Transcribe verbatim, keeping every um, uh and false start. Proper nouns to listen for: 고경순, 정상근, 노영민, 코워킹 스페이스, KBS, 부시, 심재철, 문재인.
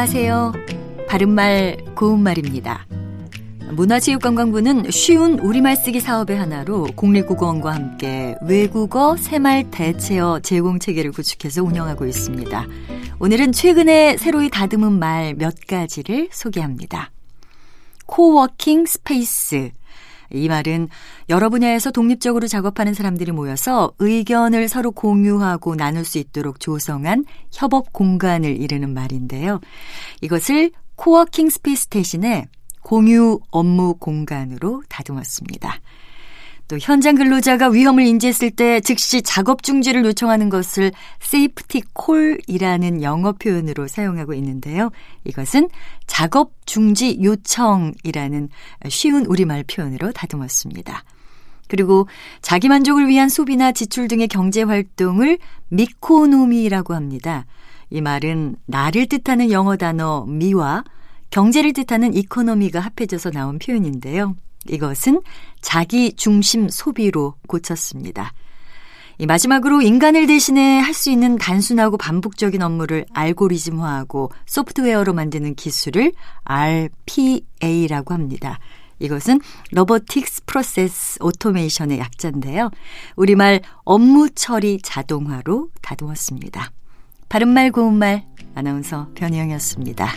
안녕하세요. 바른말 고운말입니다. 문화체육관광부는 쉬운 우리말 쓰기 사업의 하나로 국립국어원과 함께 외국어 새말 대체어 제공체계를 구축해서 운영하고 있습니다. 오늘은 최근에 새로이 다듬은 말 몇 가지를 소개합니다. 코워킹 스페이스. 이 말은 여러 분야에서 독립적으로 작업하는 사람들이 모여서 의견을 서로 공유하고 나눌 수 있도록 조성한 협업 공간을 이르는 말인데요. 이것을 코워킹 스페이스 대신에 공유 업무 공간으로 다듬었습니다. 또 현장 근로자가 위험을 인지했을 때 즉시 작업 중지를 요청하는 것을 세이프티 콜이라는 영어 표현으로 사용하고 있는데요. 이것은 작업 중지 요청이라는 쉬운 우리말 표현으로 다듬었습니다. 그리고 자기 만족을 위한 소비나 지출 등의 경제 활동을 미코노미라고 합니다. 이 말은 나를 뜻하는 영어 단어 미와 경제를 뜻하는 이코노미가 합해져서 나온 표현인데요. 이것은 자기 중심 소비로 고쳤습니다. 이 마지막으로 인간을 대신해 할 수 있는 단순하고 반복적인 업무를 알고리즘화하고 소프트웨어로 만드는 기술을 알피에이라고 합니다. 이것은 로보틱스 프로세스 오토메이션의 약자인데요. 우리말 업무 처리 자동화로 다듬었습니다. 바른말 고운말 아나운서 변희영이었습니다.